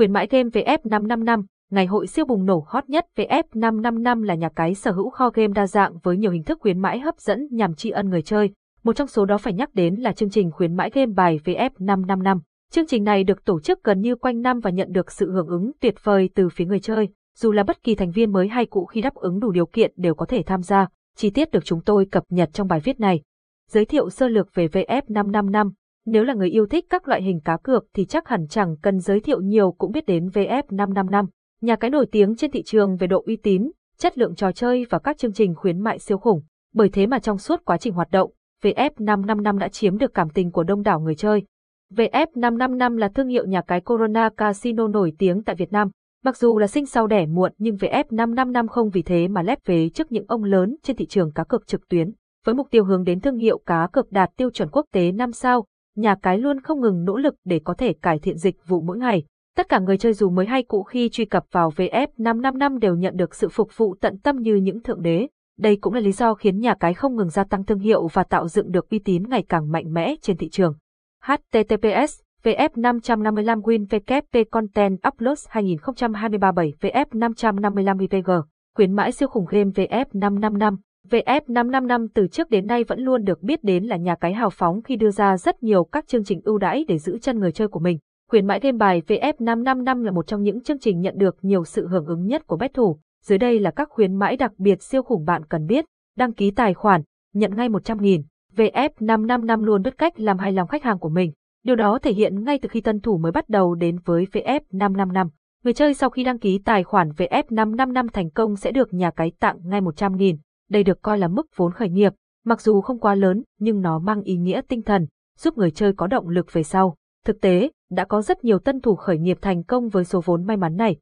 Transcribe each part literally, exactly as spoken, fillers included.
Khuyến mãi game V F năm năm năm, ngày hội siêu bùng nổ hot nhất. V F năm năm năm là nhà cái sở hữu kho game đa dạng với nhiều hình thức khuyến mãi hấp dẫn nhằm tri ân người chơi. Một trong số đó phải nhắc đến là chương trình khuyến mãi game bài V F năm năm năm. Chương trình này được tổ chức gần như quanh năm và nhận được sự hưởng ứng tuyệt vời từ phía người chơi. Dù là bất kỳ thành viên mới hay cũ khi đáp ứng đủ điều kiện đều có thể tham gia. Chi tiết được chúng tôi cập nhật trong bài viết này. Giới thiệu sơ lược về V F năm năm năm. Nếu là người yêu thích các loại hình cá cược thì chắc hẳn chẳng cần giới thiệu nhiều cũng biết đến V F năm năm năm. Nhà cái nổi tiếng trên thị trường về độ uy tín, chất lượng trò chơi và các chương trình khuyến mại siêu khủng. Bởi thế mà trong suốt quá trình hoạt động, V F năm năm năm đã chiếm được cảm tình của đông đảo người chơi. V F năm năm năm là thương hiệu nhà cái Corona Casino nổi tiếng tại Việt Nam. Mặc dù là sinh sau đẻ muộn nhưng V F năm năm năm không vì thế mà lép vế trước những ông lớn trên thị trường cá cược trực tuyến. Với mục tiêu hướng đến thương hiệu cá cược đạt tiêu chuẩn quốc tế năm sao, nhà cái luôn không ngừng nỗ lực để có thể cải thiện dịch vụ mỗi ngày. Tất cả người chơi dù mới hay cũ khi truy cập vào V F năm năm năm đều nhận được sự phục vụ tận tâm như những thượng đế. Đây cũng là lý do khiến nhà cái không ngừng gia tăng thương hiệu và tạo dựng được uy tín ngày càng mạnh mẽ trên thị trường. H T T P S V F năm năm năm WinWP Content Uploads hai không hai ba bảy V F năm năm năm I P G. Khuyến mãi siêu khủng game V F năm năm năm. V F năm năm năm từ trước đến nay vẫn luôn được biết đến là nhà cái hào phóng khi đưa ra rất nhiều các chương trình ưu đãi để giữ chân người chơi của mình. Khuyến mãi game bài V F năm năm năm là một trong những chương trình nhận được nhiều sự hưởng ứng nhất của bet thủ. Dưới đây là các khuyến mãi đặc biệt siêu khủng bạn cần biết. Đăng ký tài khoản, nhận ngay một trăm nghìn. V F năm năm năm luôn biết cách làm hài lòng khách hàng của mình. Điều đó thể hiện ngay từ khi tân thủ mới bắt đầu đến với V F năm năm năm. Người chơi sau khi đăng ký tài khoản V F năm năm năm thành công sẽ được nhà cái tặng ngay một trăm nghìn. Đây được coi là mức vốn khởi nghiệp, mặc dù không quá lớn nhưng nó mang ý nghĩa tinh thần, giúp người chơi có động lực về sau. Thực tế, đã có rất nhiều tân thủ khởi nghiệp thành công với số vốn may mắn này.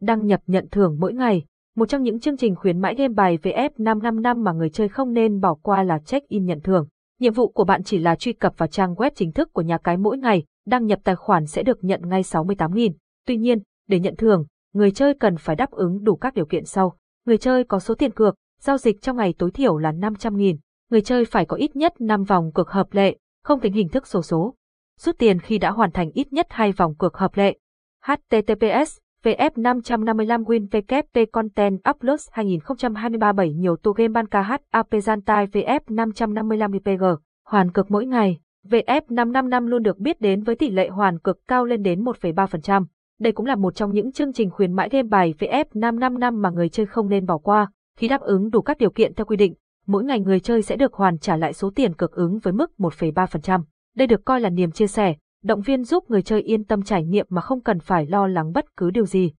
Đăng nhập nhận thưởng mỗi ngày. Một trong những chương trình khuyến mãi game bài V F năm năm năm mà người chơi không nên bỏ qua là check-in nhận thưởng. Nhiệm vụ của bạn chỉ là truy cập vào trang web chính thức của nhà cái mỗi ngày, đăng nhập tài khoản sẽ được nhận ngay sáu mươi tám nghìn. Tuy nhiên, để nhận thưởng, người chơi cần phải đáp ứng đủ các điều kiện sau. Người chơi có số tiền cược, giao dịch trong ngày tối thiểu là năm trăm nghìn. Người chơi phải có ít nhất năm vòng cược hợp lệ, không tính hình thức xổ số. Rút tiền khi đã hoàn thành ít nhất hai vòng cược hợp lệ. H T T P S V F năm năm năm WinWP Content Uploads hai không hai ba bảy nhiều tour game ban ca hát Apesantai V F năm năm năm I P G. Hoàn cược mỗi ngày. V F năm năm năm luôn được biết đến với tỷ lệ hoàn cược cao lên đến một phẩy ba phần trăm. Đây cũng là một trong những chương trình khuyến mãi game bài V F năm năm năm mà người chơi không nên bỏ qua. Khi đáp ứng đủ các điều kiện theo quy định, mỗi ngày người chơi sẽ được hoàn trả lại số tiền cược ứng với mức một phẩy ba phần trăm. Đây được coi là niềm chia sẻ, động viên giúp người chơi yên tâm trải nghiệm mà không cần phải lo lắng bất cứ điều gì.